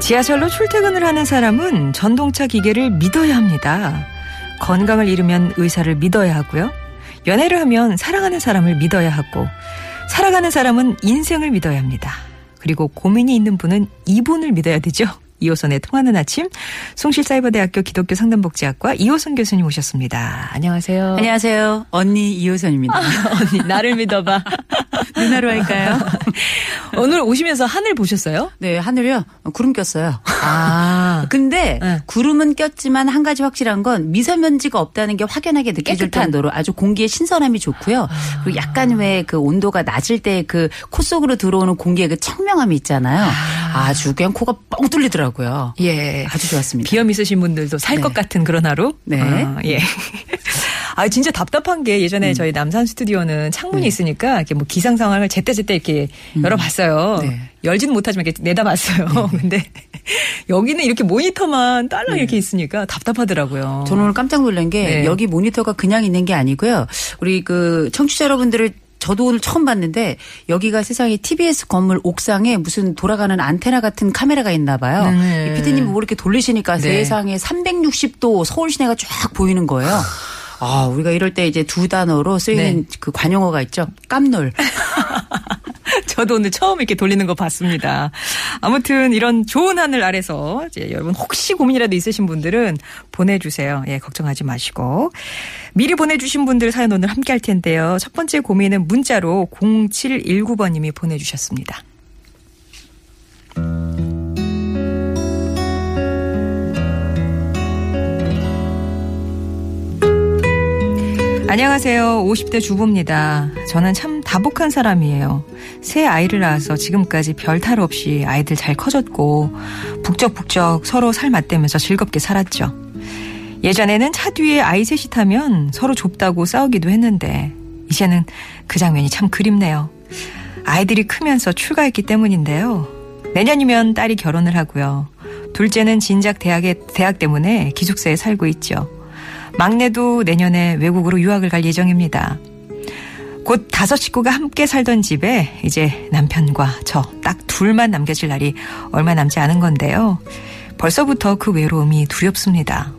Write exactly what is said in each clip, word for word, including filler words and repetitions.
지하철로 출퇴근을 하는 사람은 전동차 기계를 믿어야 합니다. 건강을 잃으면 의사를 믿어야 하고요. 연애를 하면 사랑하는 사람을 믿어야 하고 살아가는 사람은 인생을 믿어야 합니다. 그리고 고민이 있는 분은 이분을 믿어야 되죠. 이호선의 통하는 아침, 송실 사이버대학교 기독교 상담복지학과 이호선 교수님 오셨습니다. 안녕하세요. 안녕하세요. 언니 이호선입니다. 아, 언니 나를 믿어봐. 누나로 할까요? 오늘 오시면서 하늘 보셨어요? 네, 하늘이요. 구름 꼈어요. 아. 근데 네. 구름은 꼈지만 한 가지 확실한 건 미세먼지가 없다는 게 확연하게 느껴질 깨끗한. 정도로 아주 공기의 신선함이 좋고요. 아. 그리고 약간 왜 그 온도가 낮을 때 그 코 속으로 들어오는 공기의 그 청명함이 있잖아요. 아. 아주 그냥 코가 뻥 뚫리더라고요. 고요. 예, 아주 좋았습니다. 비염 있으신 분들도 살 것 네. 같은 그런 하루. 네, 아, 예. 아, 진짜 답답한 게 예전에 음. 저희 남산 스튜디오는 창문이 네. 있으니까 이렇게 뭐 기상 상황을 제때제때 이렇게 음. 열어봤어요. 네. 열진 못하지만 이렇게 내다봤어요. 네. 근데 여기는 이렇게 모니터만 딸랑 네. 이렇게 있으니까 답답하더라고요. 저는 오늘 깜짝 놀란 게 네. 여기 모니터가 그냥 있는 게 아니고요. 우리 그 청취자 여러분들을 저도 오늘 처음 봤는데 여기가 세상에 티비에스 건물 옥상에 무슨 돌아가는 안테나 같은 카메라가 있나 봐요. 음. 피디님 뭐 이렇게 돌리시니까 네. 세상에 삼백육십 도 서울 시내가 쫙 보이는 거예요. 아, 우리가 이럴 때 이제 두 단어로 쓰이는 네. 그 관용어가 있죠. 깜놀. 저도 오늘 처음 이렇게 돌리는 거 봤습니다. 아무튼 이런 좋은 하늘 아래서 이제 여러분 혹시 고민이라도 있으신 분들은 보내주세요. 예, 걱정하지 마시고. 미리 보내주신 분들 사연 오늘 함께 할 텐데요. 첫 번째 고민은 문자로 공칠일구 번님이 보내주셨습니다. 안녕하세요. 오십 대 주부입니다. 저는 참 다복한 사람이에요. 새 아이를 낳아서 지금까지 별탈 없이 아이들 잘 커졌고 북적북적 서로 살 맞대면서 즐겁게 살았죠. 예전에는 차 뒤에 아이 셋이 타면 서로 좁다고 싸우기도 했는데 이제는 그 장면이 참 그립네요. 아이들이 크면서 출가했기 때문인데요. 내년이면 딸이 결혼을 하고요. 둘째는 진작 대학에, 대학 때문에 기숙사에 살고 있죠. 막내도 내년에 외국으로 유학을 갈 예정입니다. 곧 다섯 식구가 함께 살던 집에 이제 남편과 저 딱 둘만 남겨질 날이 얼마 남지 않은 건데요. 벌써부터 그 외로움이 두렵습니다.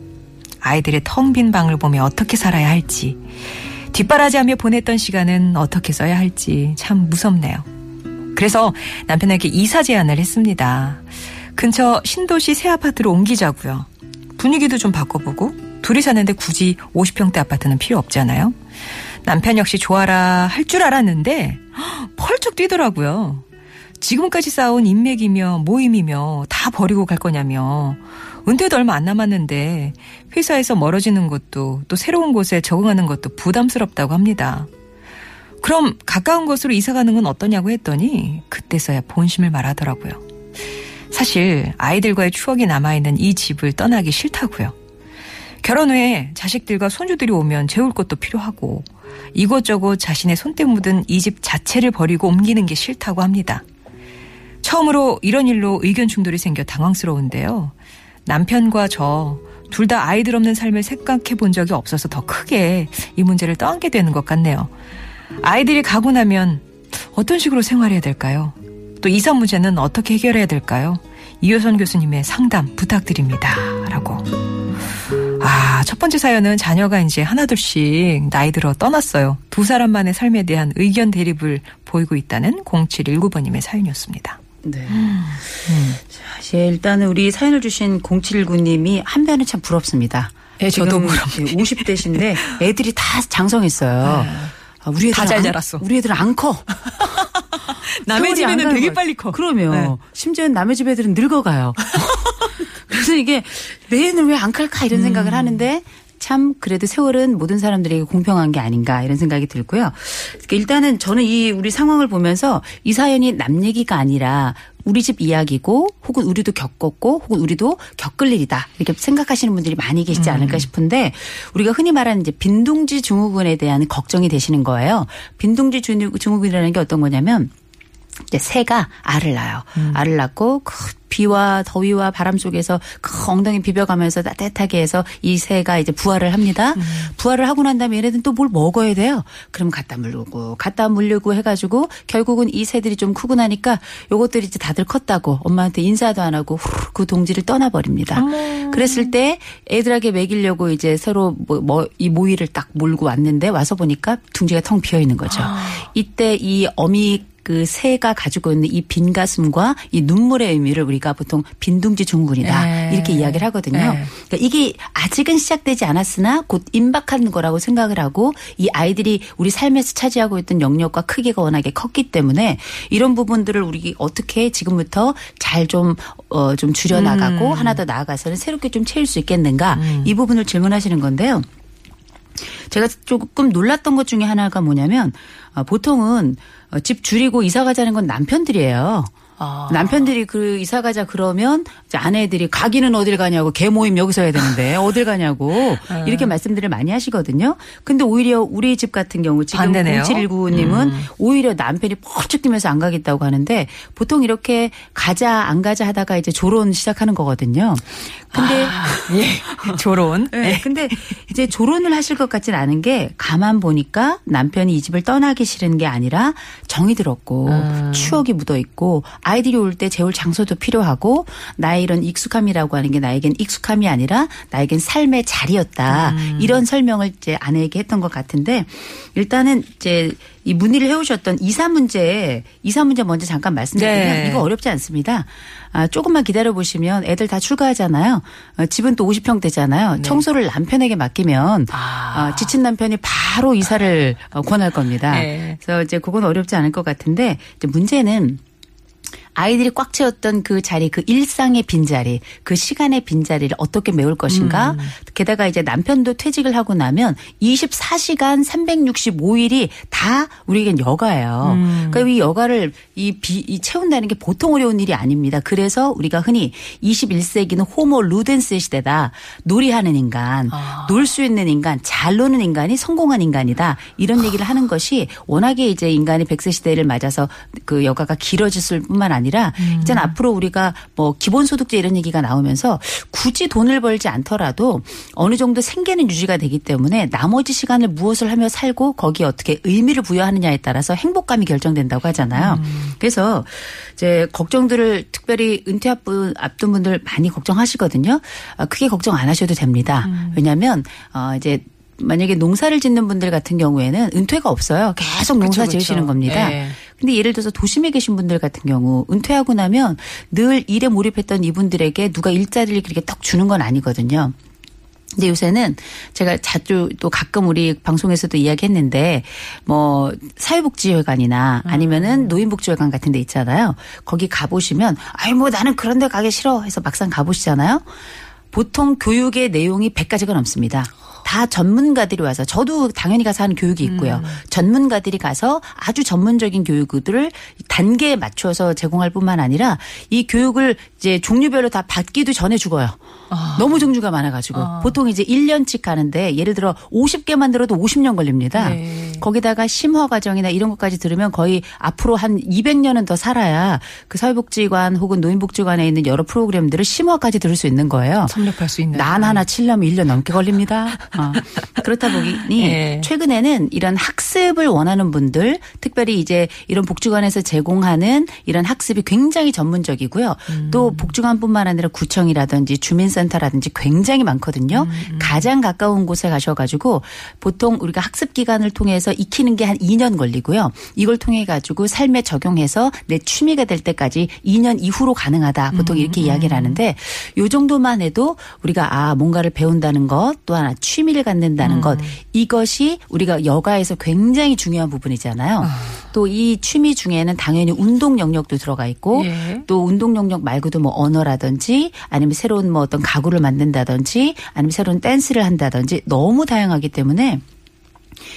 아이들의 텅 빈 방을 보며 어떻게 살아야 할지, 뒷바라지하며 보냈던 시간은 어떻게 써야 할지 참 무섭네요. 그래서 남편에게 이사 제안을 했습니다. 근처 신도시 새 아파트로 옮기자고요. 분위기도 좀 바꿔보고 둘이 사는데 굳이 오십 평대 아파트는 필요 없잖아요. 남편 역시 좋아라 할 줄 알았는데 펄쩍 뛰더라고요. 지금까지 쌓아온 인맥이며 모임이며 다 버리고 갈 거냐며 은퇴도 얼마 안 남았는데 회사에서 멀어지는 것도 또 새로운 곳에 적응하는 것도 부담스럽다고 합니다. 그럼 가까운 곳으로 이사가는 건 어떠냐고 했더니 그때서야 본심을 말하더라고요. 사실 아이들과의 추억이 남아있는 이 집을 떠나기 싫다고요. 결혼 후에 자식들과 손주들이 오면 재울 것도 필요하고 이것저것 자신의 손때 묻은 이 집 자체를 버리고 옮기는 게 싫다고 합니다. 처음으로 이런 일로 의견 충돌이 생겨 당황스러운데요. 남편과 저 둘 다 아이들 없는 삶을 생각해 본 적이 없어서 더 크게 이 문제를 떠안게 되는 것 같네요. 아이들이 가고 나면 어떤 식으로 생활해야 될까요? 또 이사 문제는 어떻게 해결해야 될까요? 이호선 교수님의 상담 부탁드립니다. 라고. 아, 첫 번째 사연은 자녀가 이제 하나둘씩 나이 들어 떠났어요. 두 사람만의 삶에 대한 의견 대립을 보이고 있다는 공칠일구 번님의 사연이었습니다. 네. 음. 자, 예, 일단은 우리 사연을 주신 공칠일구 님이 한편은 참 부럽습니다. 예, 저도 부럽습니다. 오십 대신데 애들이 다 장성했어요. 네. 아, 우리 애들 다 잘 자랐어. 우리 애들은 안 커. 남의 집에는 되게 빨리 커. 그러면 네. 심지어 남의 집 애들은 늙어가요. 그래서 이게 내 애는 왜 안 클까 이런 음. 생각을 하는데 참 그래도 세월은 모든 사람들에게 공평한 게 아닌가 이런 생각이 들고요. 일단은 저는 이 우리 상황을 보면서 이 사연이 남 얘기가 아니라 우리 집 이야기고 혹은 우리도 겪었고 혹은 우리도 겪을 일이다 이렇게 생각하시는 분들이 많이 계시지 않을까 싶은데 우리가 흔히 말하는 이제 빈둥지 증후군에 대한 걱정이 되시는 거예요. 빈둥지 증후군이라는 게 어떤 거냐면 이제 새가 알을 낳아요. 음. 알을 낳고 그 비와 더위와 바람 속에서 그 엉덩이 비벼가면서 따뜻하게 해서 이 새가 이제 부화를 합니다. 음. 부화를 하고 난 다음에 얘네들은 또 뭘 먹어야 돼요. 그럼 갖다 물고 갖다 물려고 해가지고 결국은 이 새들이 좀 크고 나니까 요것들이 이제 다들 컸다고 엄마한테 인사도 안 하고 후, 그 동지를 떠나버립니다. 음. 그랬을 때 애들에게 먹이려고 이제 새로 뭐, 뭐, 이 모이를 딱 몰고 왔는데 와서 보니까 둥지가 텅 비어 있는 거죠. 아. 이때 이 어미 그 새가 가지고 있는 이 빈 가슴과 이 눈물의 의미를 우리가 보통 빈둥지 증후군이다 이렇게 이야기를 하거든요. 그러니까 이게 아직은 시작되지 않았으나 곧 임박한 거라고 생각을 하고 이 아이들이 우리 삶에서 차지하고 있던 영역과 크기가 워낙에 컸기 때문에 이런 부분들을 우리 어떻게 지금부터 잘 좀 어, 좀 줄여나가고 음. 하나 더 나아가서는 새롭게 좀 채울 수 있겠는가 음. 이 부분을 질문하시는 건데요. 제가 조금 놀랐던 것 중에 하나가 뭐냐면 보통은 집 줄이고 이사 가자는 건 남편들이에요. 아. 남편들이 그 이사 가자 그러면 이제 아내들이 가기는 어딜 가냐고 개모임 여기서 해야 되는데 어딜 가냐고 아. 이렇게 말씀들을 많이 하시거든요. 근데 오히려 우리 집 같은 경우 지금 공칠일구 님은 음. 오히려 남편이 펄쩍 뛰면서 안 가겠다고 하는데 보통 이렇게 가자 안 가자 하다가 이제 조론 시작하는 거거든요. 근데 아. 예. 조론. 네. 네. 근데 이제 조론을 하실 것 같진 않은 게 가만 보니까 남편이 이 집을 떠나기 싫은 게 아니라 정이 들었고 음. 추억이 묻어 있고 아이들이 올 때 재울 장소도 필요하고 나의 이런 익숙함이라고 하는 게 나에겐 익숙함이 아니라 나에겐 삶의 자리였다. 음. 이런 설명을 이제 아내에게 했던 것 같은데 일단은 이제 이 문의를 해오셨던 이사 문제, 이사 문제 먼저 잠깐 말씀드리면 네. 이거 어렵지 않습니다. 아, 조금만 기다려보시면 애들 다 출가하잖아요. 아, 집은 또 오십 평대잖아요. 네. 청소를 남편에게 맡기면 아. 아, 지친 남편이 바로 이사를 권할 겁니다. 네. 그래서 이제 그건 어렵지 않을 것 같은데 이제 문제는 아이들이 꽉 채웠던 그 자리, 그 일상의 빈자리, 그 시간의 빈자리를 어떻게 메울 것인가. 음. 게다가 이제 남편도 퇴직을 하고 나면 이십사 시간 삼백육십오 일이 다 우리에겐 여가예요. 음. 그러니까 이 여가를 이, 비, 이 채운다는 게 보통 어려운 일이 아닙니다. 그래서 우리가 흔히 이십일 세기는 호모 루덴스의 시대다. 놀이하는 인간, 아. 놀 수 있는 인간, 잘 노는 인간이 성공한 인간이다. 이런 얘기를 하는 것이 워낙에 이제 인간이 백 세 시대를 맞아서 그 여가가 길어질 뿐만 아니라 아니라 음. 이제는 앞으로 우리가 뭐 기본소득제 이런 얘기가 나오면서 굳이 돈을 벌지 않더라도 어느 정도 생계는 유지가 되기 때문에 나머지 시간을 무엇을 하며 살고 거기에 어떻게 의미를 부여하느냐에 따라서 행복감이 결정된다고 하잖아요. 음. 그래서 이제 걱정들을 특별히 은퇴 앞둔, 앞둔 분들 많이 걱정하시거든요. 크게 걱정 안 하셔도 됩니다. 음. 왜냐하면 어 이제 만약에 농사를 짓는 분들 같은 경우에는 은퇴가 없어요. 계속 농사 그쵸, 지으시는 그쵸. 겁니다. 네. 근데 예를 들어서 도심에 계신 분들 같은 경우 은퇴하고 나면 늘 일에 몰입했던 이분들에게 누가 일자리를 그렇게 딱 주는 건 아니거든요. 근데 요새는 제가 자주 또 가끔 우리 방송에서도 이야기했는데 뭐 사회복지회관이나 아니면은 노인복지회관 같은 데 있잖아요. 거기 가보시면 아이 뭐 나는 그런 데 가기 싫어 해서 막상 가보시잖아요. 보통 교육의 내용이 백 가지가 넘습니다. 다 전문가들이 와서 저도 당연히 가서 하는 교육이 있고요. 음. 전문가들이 가서 아주 전문적인 교육들을 단계에 맞춰서 제공할 뿐만 아니라 이 교육을 이제 종류별로 다 받기도 전에 죽어요. 아. 너무 종류가 많아가지고. 아. 보통 이제 일 년씩 가는데 예를 들어 오십 개만 들어도 오십 년 걸립니다. 네. 거기다가 심화 과정이나 이런 것까지 들으면 거의 앞으로 한 이백 년은 더 살아야 그 사회복지관 혹은 노인복지관에 있는 여러 프로그램들을 심화까지 들을 수 있는 거예요. 섭렵할 수 있는. 난 하나 치려면 일 년 넘게 걸립니다. 어. 그렇다 보니 예. 최근에는 이런 학습을 원하는 분들 특별히 이제 이런 복지관에서 제공하는 이런 학습이 굉장히 전문적이고요. 음. 또 복지관뿐만 아니라 구청이라든지 주민센터라든지 굉장히 많거든요. 음. 가장 가까운 곳에 가셔가지고 보통 우리가 학습기관을 통해서 해서 익히는 게 한 이 년 걸리고요. 이걸 통해 가지고 삶에 적용해서 내 취미가 될 때까지 이 년 이후로 가능하다. 보통 이렇게 음. 이야기를 하는데 요 정도만 해도 우리가 아 뭔가를 배운다는 것 또 하나 취미를 갖는다는 음. 것 이것이 우리가 여가에서 굉장히 중요한 부분이잖아요. 아. 또 이 취미 중에는 당연히 운동 영역도 들어가 있고 예. 또 운동 영역 말고도 뭐 언어라든지 아니면 새로운 뭐 어떤 가구를 만든다든지 아니면 새로운 댄스를 한다든지 너무 다양하기 때문에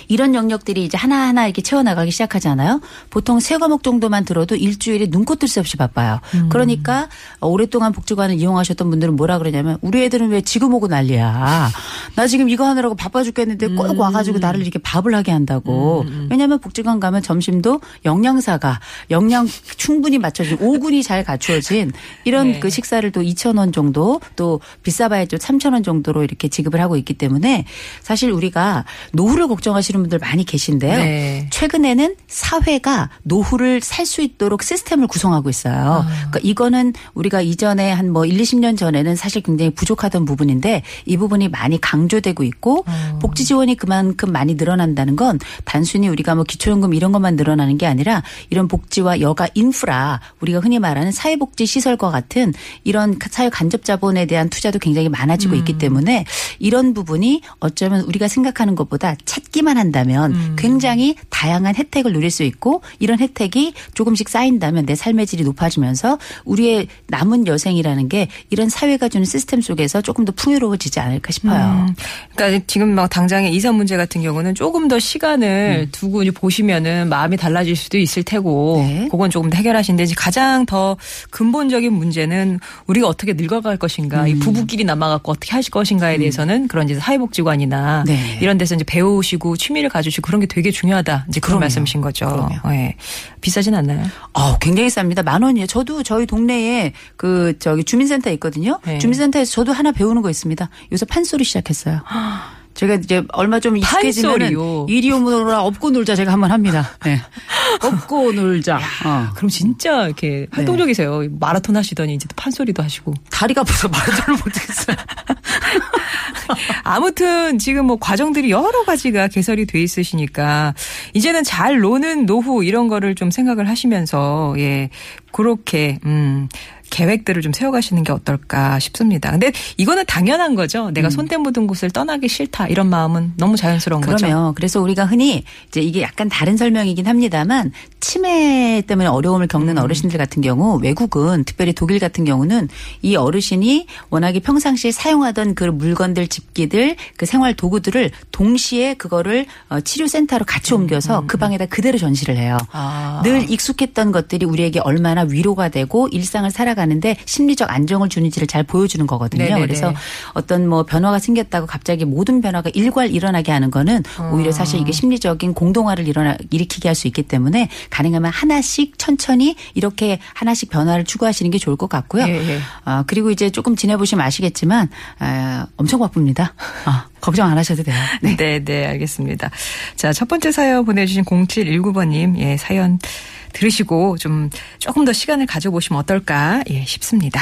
이런 영역들이 이제 하나하나 이렇게 채워나가기 시작하잖아요. 보통 세 과목 정도만 들어도 일주일에 눈꽃 뜰 새 없이 바빠요. 음. 그러니까 오랫동안 복지관을 이용하셨던 분들은 뭐라 그러냐면 우리 애들은 왜 지금 오고 난리야. 나 지금 이거 하느라고 바빠 죽겠는데 꼭 음. 와가지고 나를 이렇게 밥을 하게 한다고. 음. 왜냐하면 복지관 가면 점심도 영양사가 영양 충분히 맞춰진 오군이 잘 갖추어진 이런 네. 그 식사를 또 이천 원 정도 또 비싸봐야 또 삼천 원 정도로 이렇게 지급을 하고 있기 때문에 사실 우리가 노후를 걱정하고 하시는 분들 많이 계신데요. 네. 최근에는 사회가 노후를 살 수 있도록 시스템을 구성하고 있어요. 아. 그러니까 이거는 우리가 이전에 한 뭐 일, 이십 년 전에는 사실 굉장히 부족하던 부분인데 이 부분이 많이 강조되고 있고 아. 복지 지원이 그만큼 많이 늘어난다는 건 단순히 우리가 뭐 기초연금 이런 것만 늘어나는 게 아니라 이런 복지와 여가 인프라 우리가 흔히 말하는 사회복지 시설과 같은 이런 사회 간접 자본에 대한 투자도 굉장히 많아지고 음. 있기 때문에 이런 부분이 어쩌면 우리가 생각하는 것보다 찾기만 한다면 음. 굉장히 다양한 혜택을 누릴 수 있고 이런 혜택이 조금씩 쌓인다면 내 삶의 질이 높아지면서 우리의 남은 여생이라는 게 이런 사회가 주는 시스템 속에서 조금 더 풍요로워지지 않을까 싶어요. 음. 그러니까 지금 막 당장의 이사 문제 같은 경우는 조금 더 시간을 음. 두고 이제 보시면은 마음이 달라질 수도 있을 테고 네. 그건 조금 더 해결하시는데 이제 가장 더 근본적인 문제는 우리가 어떻게 늙어갈 것인가 음. 이 부부끼리 남아갖고 어떻게 하실 것인가에 대해서는 음. 그런 이제 사회복지관이나 네. 이런 데서 이제 배우시고 취미를 가지시고 그런 게 되게 중요하다. 이제 그런 그럼요. 말씀이신 거죠. 네. 비싸진 않나요? 어, 굉장히 쌉니다. 만 원이에요. 저도 저희 동네에 그 저기 주민센터 있거든요. 네. 주민센터에서 저도 하나 배우는 거 있습니다. 요새 판소리 시작했어요. 제가 이제 얼마 좀 익숙해지면은 이리 오너라 업고 놀자 제가 한번 합니다. 네. 업고 놀자. 야, 어. 그럼 진짜 이렇게 활동적이세요. 네. 마라톤 하시더니 이제 판소리도 하시고. 다리가 아파서 마라톤을 못했어요. 아무튼 지금 뭐 과정들이 여러 가지가 개설이 돼 있으시니까 이제는 잘 노는 노후 이런 거를 좀 생각을 하시면서 예 그렇게 음. 계획들을 좀 세워가시는 게 어떨까 싶습니다. 근데 이거는 당연한 거죠. 내가 손댄 묻은 곳을 떠나기 싫다 이런 마음은 너무 자연스러운 그럼요. 거죠. 그럼요. 그래서 우리가 흔히 이제 이게 약간 다른 설명이긴 합니다만 치매 때문에 어려움을 겪는 음. 어르신들 같은 경우 외국은 특별히 독일 같은 경우는 이 어르신이 워낙에 평상시에 사용하던 그 물건들, 집기들, 그 생활 도구들을 동시에 그거를 치료센터로 같이 음. 옮겨서 그 방에다 그대로 전시를 해요. 아. 늘 익숙했던 것들이 우리에게 얼마나 위로가 되고 일상을 살아가 하는데 심리적 안정을 주는지를 잘 보여주는 거거든요. 네네네. 그래서 어떤 뭐 변화가 생겼다고 갑자기 모든 변화가 일괄 일어나게 하는 거는 어. 오히려 사실 이게 심리적인 공동화를 일어나 일으키게 할 수 있기 때문에 가능하면 하나씩 천천히 이렇게 하나씩 변화를 추구하시는 게 좋을 것 같고요. 어, 그리고 이제 조금 지내보시면 아시겠지만 어, 엄청 바쁩니다. 어, 걱정 안 하셔도 돼요. 네, 네, 네, 알겠습니다. 자, 첫 번째 사연 보내주신 공칠일구 번님 예, 사연. 들으시고 좀 조금 더 시간을 가져보시면 어떨까 예, 싶습니다.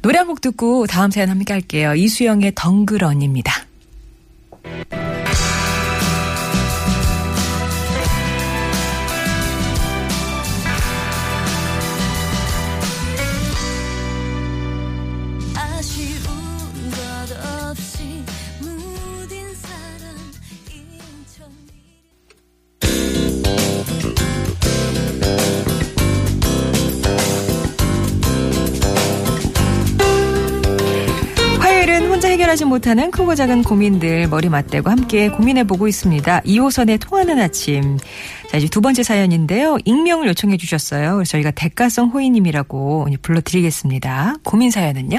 노래 한 곡 듣고 다음 사연 함께 할게요. 이수영의 덩그러니입니다. 하지 못하는 크고 작은 고민들 머리 맞대고 함께 고민해보고 있습니다. 이호선의 통하는 아침. 자, 이제 두 번째 사연인데요. 익명을 요청해 주셨어요. 그래서 저희가 대가성 호의님이라고 불러드리겠습니다. 고민 사연은요?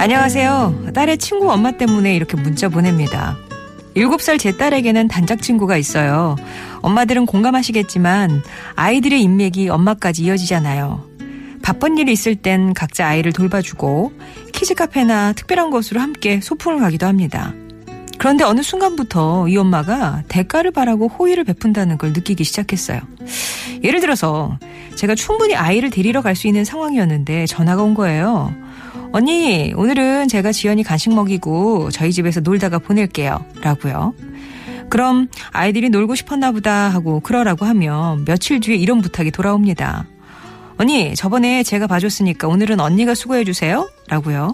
안녕하세요. 딸의 친구 엄마 때문에 이렇게 문자 보냅니다. 일곱 살 제 딸에게는 단짝 친구가 있어요. 엄마들은 공감하시겠지만 아이들의 인맥이 엄마까지 이어지잖아요. 바쁜 일이 있을 땐 각자 아이를 돌봐주고 키즈카페나 특별한 곳으로 함께 소풍을 가기도 합니다. 그런데 어느 순간부터 이 엄마가 대가를 바라고 호의를 베푼다는 걸 느끼기 시작했어요. 예를 들어서 제가 충분히 아이를 데리러 갈 수 있는 상황이었는데 전화가 온 거예요. 언니, 오늘은 제가 지연이 간식 먹이고 저희 집에서 놀다가 보낼게요. 라고요. 그럼 아이들이 놀고 싶었나 보다 하고 그러라고 하면 며칠 뒤에 이런 부탁이 돌아옵니다. 언니, 저번에 제가 봐줬으니까 오늘은 언니가 수고해주세요. 라고요.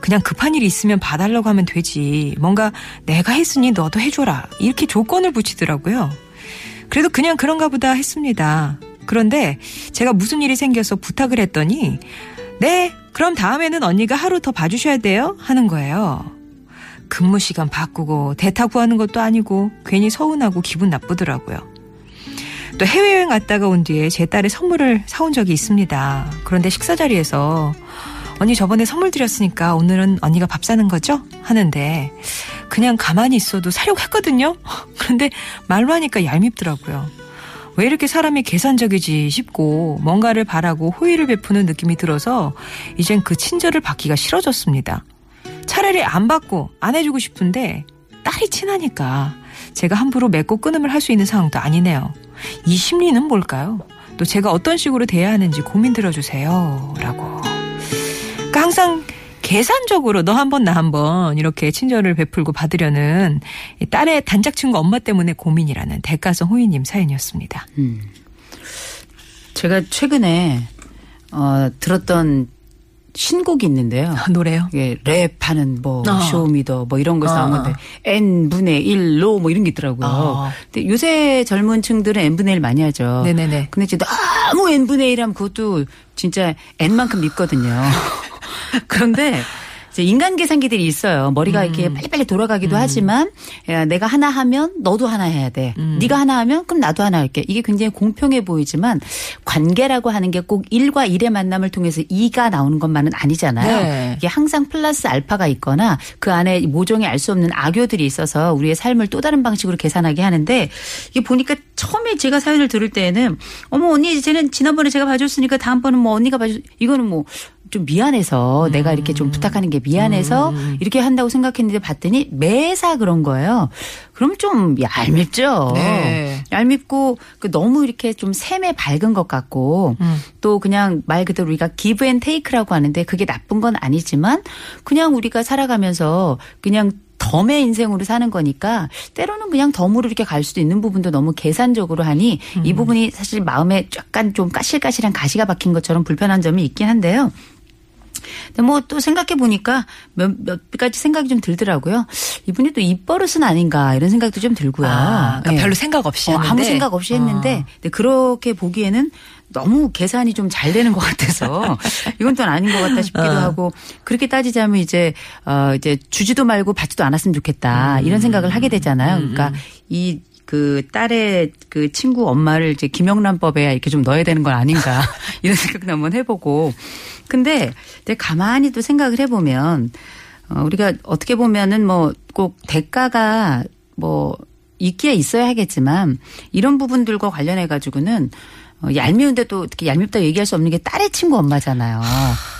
그냥 급한 일이 있으면 봐달라고 하면 되지. 뭔가 내가 했으니 너도 해줘라. 이렇게 조건을 붙이더라고요. 그래도 그냥 그런가 보다 했습니다. 그런데 제가 무슨 일이 생겨서 부탁을 했더니 네, 그럼 다음에는 언니가 하루 더 봐주셔야 돼요. 하는 거예요. 근무 시간 바꾸고 대타 구하는 것도 아니고 괜히 서운하고 기분 나쁘더라고요. 또 해외여행 갔다가 온 뒤에 제 딸의 선물을 사온 적이 있습니다. 그런데 식사 자리에서 언니 저번에 선물 드렸으니까 오늘은 언니가 밥 사는 거죠? 하는데 그냥 가만히 있어도 사려고 했거든요. 그런데 말로 하니까 얄밉더라고요. 왜 이렇게 사람이 계산적이지 싶고 뭔가를 바라고 호의를 베푸는 느낌이 들어서 이젠 그 친절을 받기가 싫어졌습니다. 차라리 안 받고 안 해주고 싶은데 딸이 친하니까 제가 함부로 맺고 끊음을 할 수 있는 상황도 아니네요. 이 심리는 뭘까요? 또 제가 어떤 식으로 대해야 하는지 고민 들어주세요. 라고. 그러니까 항상 계산적으로 너 한 번 나 한 번 이렇게 친절을 베풀고 받으려는 딸의 단짝친구 엄마 때문에 고민이라는 대가성 호의님 사연이었습니다. 음. 제가 최근에 어, 들었던 신곡이 있는데요. 아, 노래요? 예, 랩하는 뭐 어. 쇼미더 뭐 이런 거에서 어. 나온 건데 엔 분의 일로 뭐 이런 게 있더라고요. 어. 근데 요새 젊은 층들은 엔 분의 일 많이 하죠. 네네네. 근데 이제 너무 엔 분의 일 하면 그것도 진짜 n만큼 밉거든요. 그런데 이제 인간 계산기들이 있어요. 머리가 음. 이렇게 빨리빨리 돌아가기도 음. 하지만 야, 내가 하나 하면 너도 하나 해야 돼. 음. 네가 하나 하면 그럼 나도 하나 할게. 이게 굉장히 공평해 보이지만 관계라고 하는 게 꼭 일과 일의 만남을 통해서 이가 나오는 것만은 아니잖아요. 네. 이게 항상 플러스 알파가 있거나 그 안에 모종의 알 수 없는 악요들이 있어서 우리의 삶을 또 다른 방식으로 계산하게 하는데 이게 보니까 처음에 제가 사연을 들을 때에는 어머 언니 쟤는 지난번에 제가 봐줬으니까 다음번은 뭐 언니가 봐줘. 이거는 뭐 좀 미안해서 음. 내가 이렇게 좀 부탁하는 게 미안해서 음. 이렇게 한다고 생각했는데 봤더니 매사 그런 거예요. 그럼 좀 얄밉죠. 네. 얄밉고 너무 이렇게 좀 샘에 밝은 것 같고 음. 또 그냥 말 그대로 우리가 give and take라고 하는데 그게 나쁜 건 아니지만 그냥 우리가 살아가면서 그냥 덤의 인생으로 사는 거니까 때로는 그냥 덤으로 이렇게 갈 수도 있는 부분도 너무 계산적으로 하니 음. 이 부분이 사실 마음에 약간 좀 까실까실한 가시가 박힌 것처럼 불편한 점이 있긴 한데요. 근데 뭐 또 생각해 보니까 몇, 몇 가지 생각이 좀 들더라고요. 이분이 또 입버릇은 아닌가 이런 생각도 좀 들고요. 아, 그러니까 네. 별로 생각 없이 어, 했는데. 아무 생각 없이 했는데 어. 근데 그렇게 보기에는 너무 계산이 좀 잘 되는 것 같아서 이건 또 아닌 것 같다 싶기도 어. 하고 그렇게 따지자면 이제 어 이제 주지도 말고 받지도 않았으면 좋겠다 음. 이런 생각을 하게 되잖아요. 그러니까 음. 이 그 딸의 그 친구 엄마를 이제 김영란법에 이렇게 좀 넣어야 되는 건 아닌가 이런 생각도 한번 해보고 근데 근데 가만히 또 생각을 해보면 어, 우리가 어떻게 보면은 뭐 꼭 대가가 뭐 있기에 있어야 하겠지만 이런 부분들과 관련해 가지고는 어, 얄미운데 또 어떻게 얄밉다고 얘기할 수 없는 게 딸의 친구 엄마잖아요.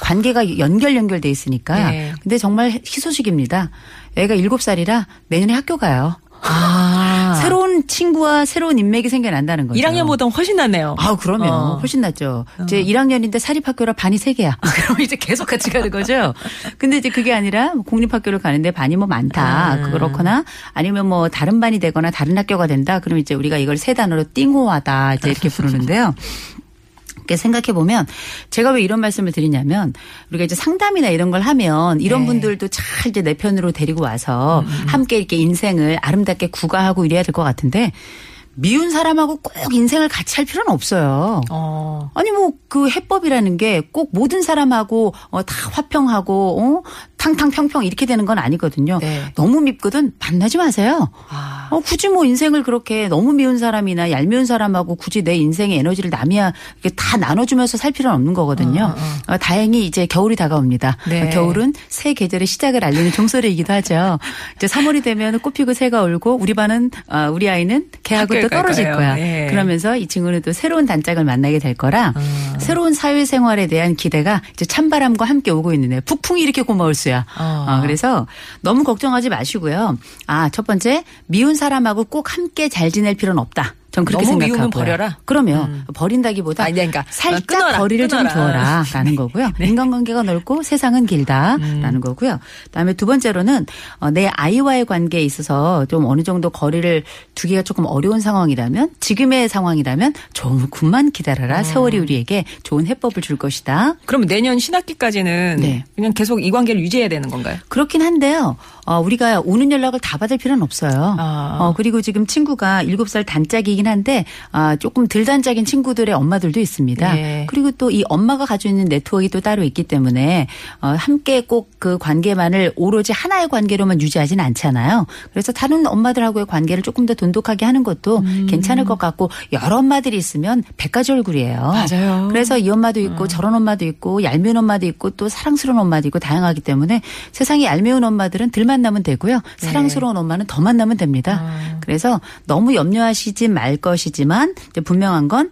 관계가 연결 연결돼 있으니까. 네. 근데 정말 희소식입니다. 애가 일곱 살이라 내년에 학교 가요. 아. 새로운 친구와 새로운 인맥이 생겨난다는 거죠. 일 학년보다 훨씬 낫네요. 아, 그러면 어. 훨씬 낫죠. 어. 이제 일 학년인데 사립학교라 반이 세 개야. 그럼 이제 계속 같이 가는 거죠. 근데 이제 그게 아니라 공립학교를 가는데 반이 뭐 많다. 음. 그렇거나 아니면 뭐 다른 반이 되거나 다른 학교가 된다. 그럼 이제 우리가 이걸 세 단어로 띵호하다. 이제 이렇게 부르는데요. 생각해 보면 제가 왜 이런 말씀을 드리냐면 우리가 이제 상담이나 이런 걸 하면 이런 네. 분들도 잘 이제 내 편으로 데리고 와서 음. 함께 이렇게 인생을 아름답게 구가하고 이래야 될 것 같은데 미운 사람하고 꼭 인생을 같이 할 필요는 없어요. 어. 아니 뭐 그 해법이라는 게 꼭 모든 사람하고 어, 다 화평하고 어? 탕탕평평 이렇게 되는 건 아니거든요. 네. 너무 밉거든 만나지 마세요. 아. 어, 굳이 뭐 인생을 그렇게 너무 미운 사람이나 얄미운 사람하고 굳이 내 인생의 에너지를 남이야 이렇게 다 나눠주면서 살 필요는 없는 거거든요. 어, 어. 어, 다행히 이제 겨울이 다가옵니다. 네. 어, 겨울은 새 계절의 시작을 알리는 종소리이기도 하죠. 이제 삼월이 되면 꽃 피고 새가 울고 우리 반은 어, 우리 아이는 개하고 또 떨어질 거예요. 거야. 네. 그러면서 이 친구는 또 새로운 단짝을 만나게 될 거라 어. 새로운 사회생활에 대한 기대가 이제 찬바람과 함께 오고 있는 애. 북풍이 이렇게 고마울 수야. 어. 어, 그래서 너무 걱정하지 마시고요. 아, 첫 번째 미운 사람하고 꼭 함께 잘 지낼 필요는 없다. 전 그렇게 너무 생각하고요. 미움은 버려라. 그러면 음. 버린다기보다 아니, 그러니까 살짝 끊어라, 거리를 끊어라. 좀 두어라라는 거고요. 네. 인간관계가 넓고 세상은 길다라는 음. 거고요. 그다음에 두 번째로는 내 아이와의 관계에 있어서 좀 어느 정도 거리를 두기가 조금 어려운 상황이라면 지금의 상황이라면 조금만 기다려라. 음. 세월이 우리에게 좋은 해법을 줄 것이다. 그럼 내년 신학기까지는 네. 그냥 계속 이 관계를 유지해야 되는 건가요? 그렇긴 한데요. 어, 우리가 오는 연락을 다 받을 필요는 없어요. 아. 어, 그리고 지금 친구가 일곱 살 단짝이긴 한데 아, 조금 덜 단짝인 친구들의 엄마들도 있습니다. 예. 그리고 또 이 엄마가 가지고 있는 네트워크가 또 따로 있기 때문에 어, 함께 꼭 그 관계만을 오로지 하나의 관계로만 유지하진 않잖아요. 그래서 다른 엄마들하고의 관계를 조금 더 돈독하게 하는 것도 음. 괜찮을 것 같고 여러 엄마들이 있으면 백가지 얼굴이에요. 맞아요. 그래서 이 엄마도 있고 음. 저런 엄마도 있고 얄미운 엄마도 있고 또 사랑스러운 엄마도 있고 다양하기 때문에 세상에 얄미운 엄마들은 들만 만나면 되고요. 네. 사랑스러운 엄마는 더 만나면 됩니다. 아. 그래서 너무 염려하시지 말 것이지만 이제 분명한 건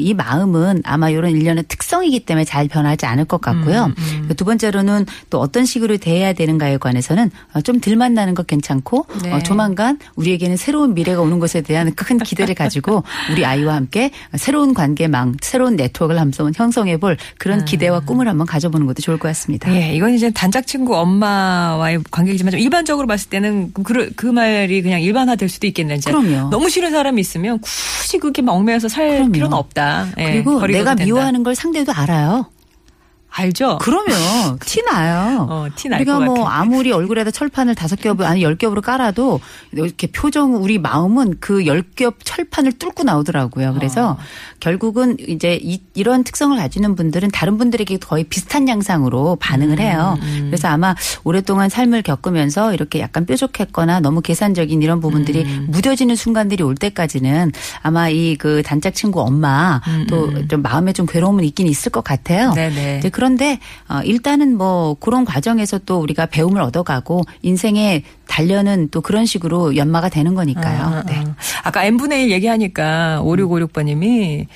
이 마음은 아마 이런 일련의 특성이기 때문에 잘 변하지 않을 것 같고요. 음, 음. 두 번째로는 또 어떤 식으로 대해야 되는가에 관해서는 좀 덜 만나는 것 괜찮고 네. 어, 조만간 우리에게는 새로운 미래가 오는 것에 대한 큰 기대를 가지고 우리 아이와 함께 새로운 관계망, 새로운 네트워크를 한번 형성해볼 그런 음. 기대와 꿈을 한번 가져보는 것도 좋을 것 같습니다. 네, 이건 이제 단짝 친구 엄마와의 관계이지만 일반적으로 봤을 때는 그, 그 말이 그냥 일반화될 수도 있겠네요. 그럼요. 너무 싫은 사람이 있으면 굳이 그렇게 막 얽매여서 살 그럼요. 필요는 없다. 그리고 예, 내가 미워하는 걸 상대도 알아요. 알죠? 그러면 티 나요. 어, 티 날 것 같아요. 우리가 뭐 같아. 아무리 얼굴에다 철판을 다섯 겹 아니 열 겹으로 깔아도 이렇게 표정 우리 마음은 그 열 겹 철판을 뚫고 나오더라고요. 그래서 어. 결국은 이제 이, 이런 특성을 가지는 분들은 다른 분들에게 거의 비슷한 양상으로 반응을 해요. 음, 음. 그래서 아마 오랫동안 삶을 겪으면서 이렇게 약간 뾰족했거나 너무 계산적인 이런 부분들이 음. 무뎌지는 순간들이 올 때까지는 아마 이 그 단짝 친구 엄마 음, 또 좀 마음에 좀 괴로움은 있긴 있을 것 같아요. 네네. 이제 그런데 일단은 뭐 그런 과정에서 또 우리가 배움을 얻어가고 인생의 단련은 또 그런 식으로 연마가 되는 거니까요. 아, 아. 네. 아까 엔 분의 일 얘기하니까 오육오육 번님이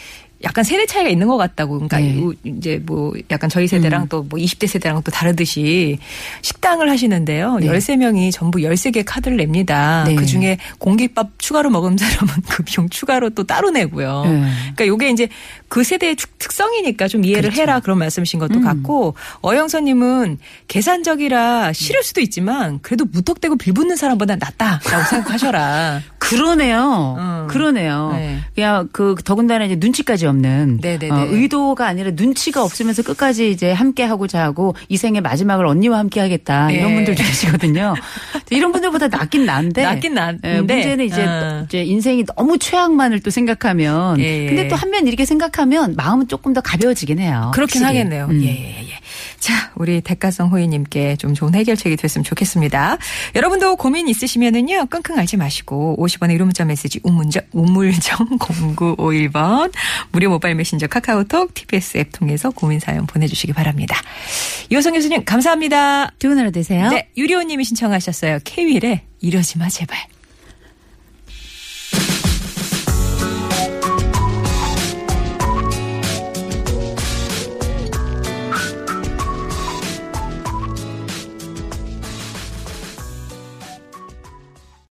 약간 세대 차이가 있는 것 같다고. 그러니까 네. 이제 뭐 약간 저희 세대랑 음. 또 뭐 이십 대 세대랑 또 다르듯이 식당을 하시는데요. 네. 열세 명이 전부 열세 개 카드를 냅니다. 네. 그중에 공깃밥 추가로 먹은 사람은 그 비용 추가로 또 따로 내고요. 네. 그러니까 이게 이제 그 세대의 특성이니까 좀 이해를 그렇죠. 해라 그런 말씀이신 것도 음. 같고 어영선님은 계산적이라 싫을 수도 있지만 그래도 무턱대고 빌붙는 사람보다 낫다라고 생각하셔라. 그러네요. 음. 그러네요. 네. 야, 그 더군다나 이제 눈치까지 없는 어, 의도가 아니라 눈치가 없으면서 끝까지 이제 함께 하고자 하고 이 생의 마지막을 언니와 함께 하겠다 네. 이런 분들도 계시거든요. 이런 분들보다 낫긴 나은데 낫긴 나은데 예, 문제는 이제, 어. 이제 인생이 너무 최악만을 또 생각하면 예. 근데 또 한면 이렇게 생각하면 마음은 조금 더 가벼워지긴 해요. 그렇긴 확실히. 하겠네요. 음. 예예예. 예. 자, 우리 대가성 호의님께 좀 좋은 해결책이 됐으면 좋겠습니다. 여러분도 고민 있으시면은요 끙끙 앓지 마시고 오십 원의 유료 문자 메시지 우문정 우물정 공구오일 번 무료 모바일 메신저 카카오톡 티비에스 앱 통해서 고민 사연 보내주시기 바랍니다. 이호선 교수님 감사합니다. 좋은 하루 되세요. 네, 유리호님이 신청하셨어요. 케이윌의 이러지 마 제발.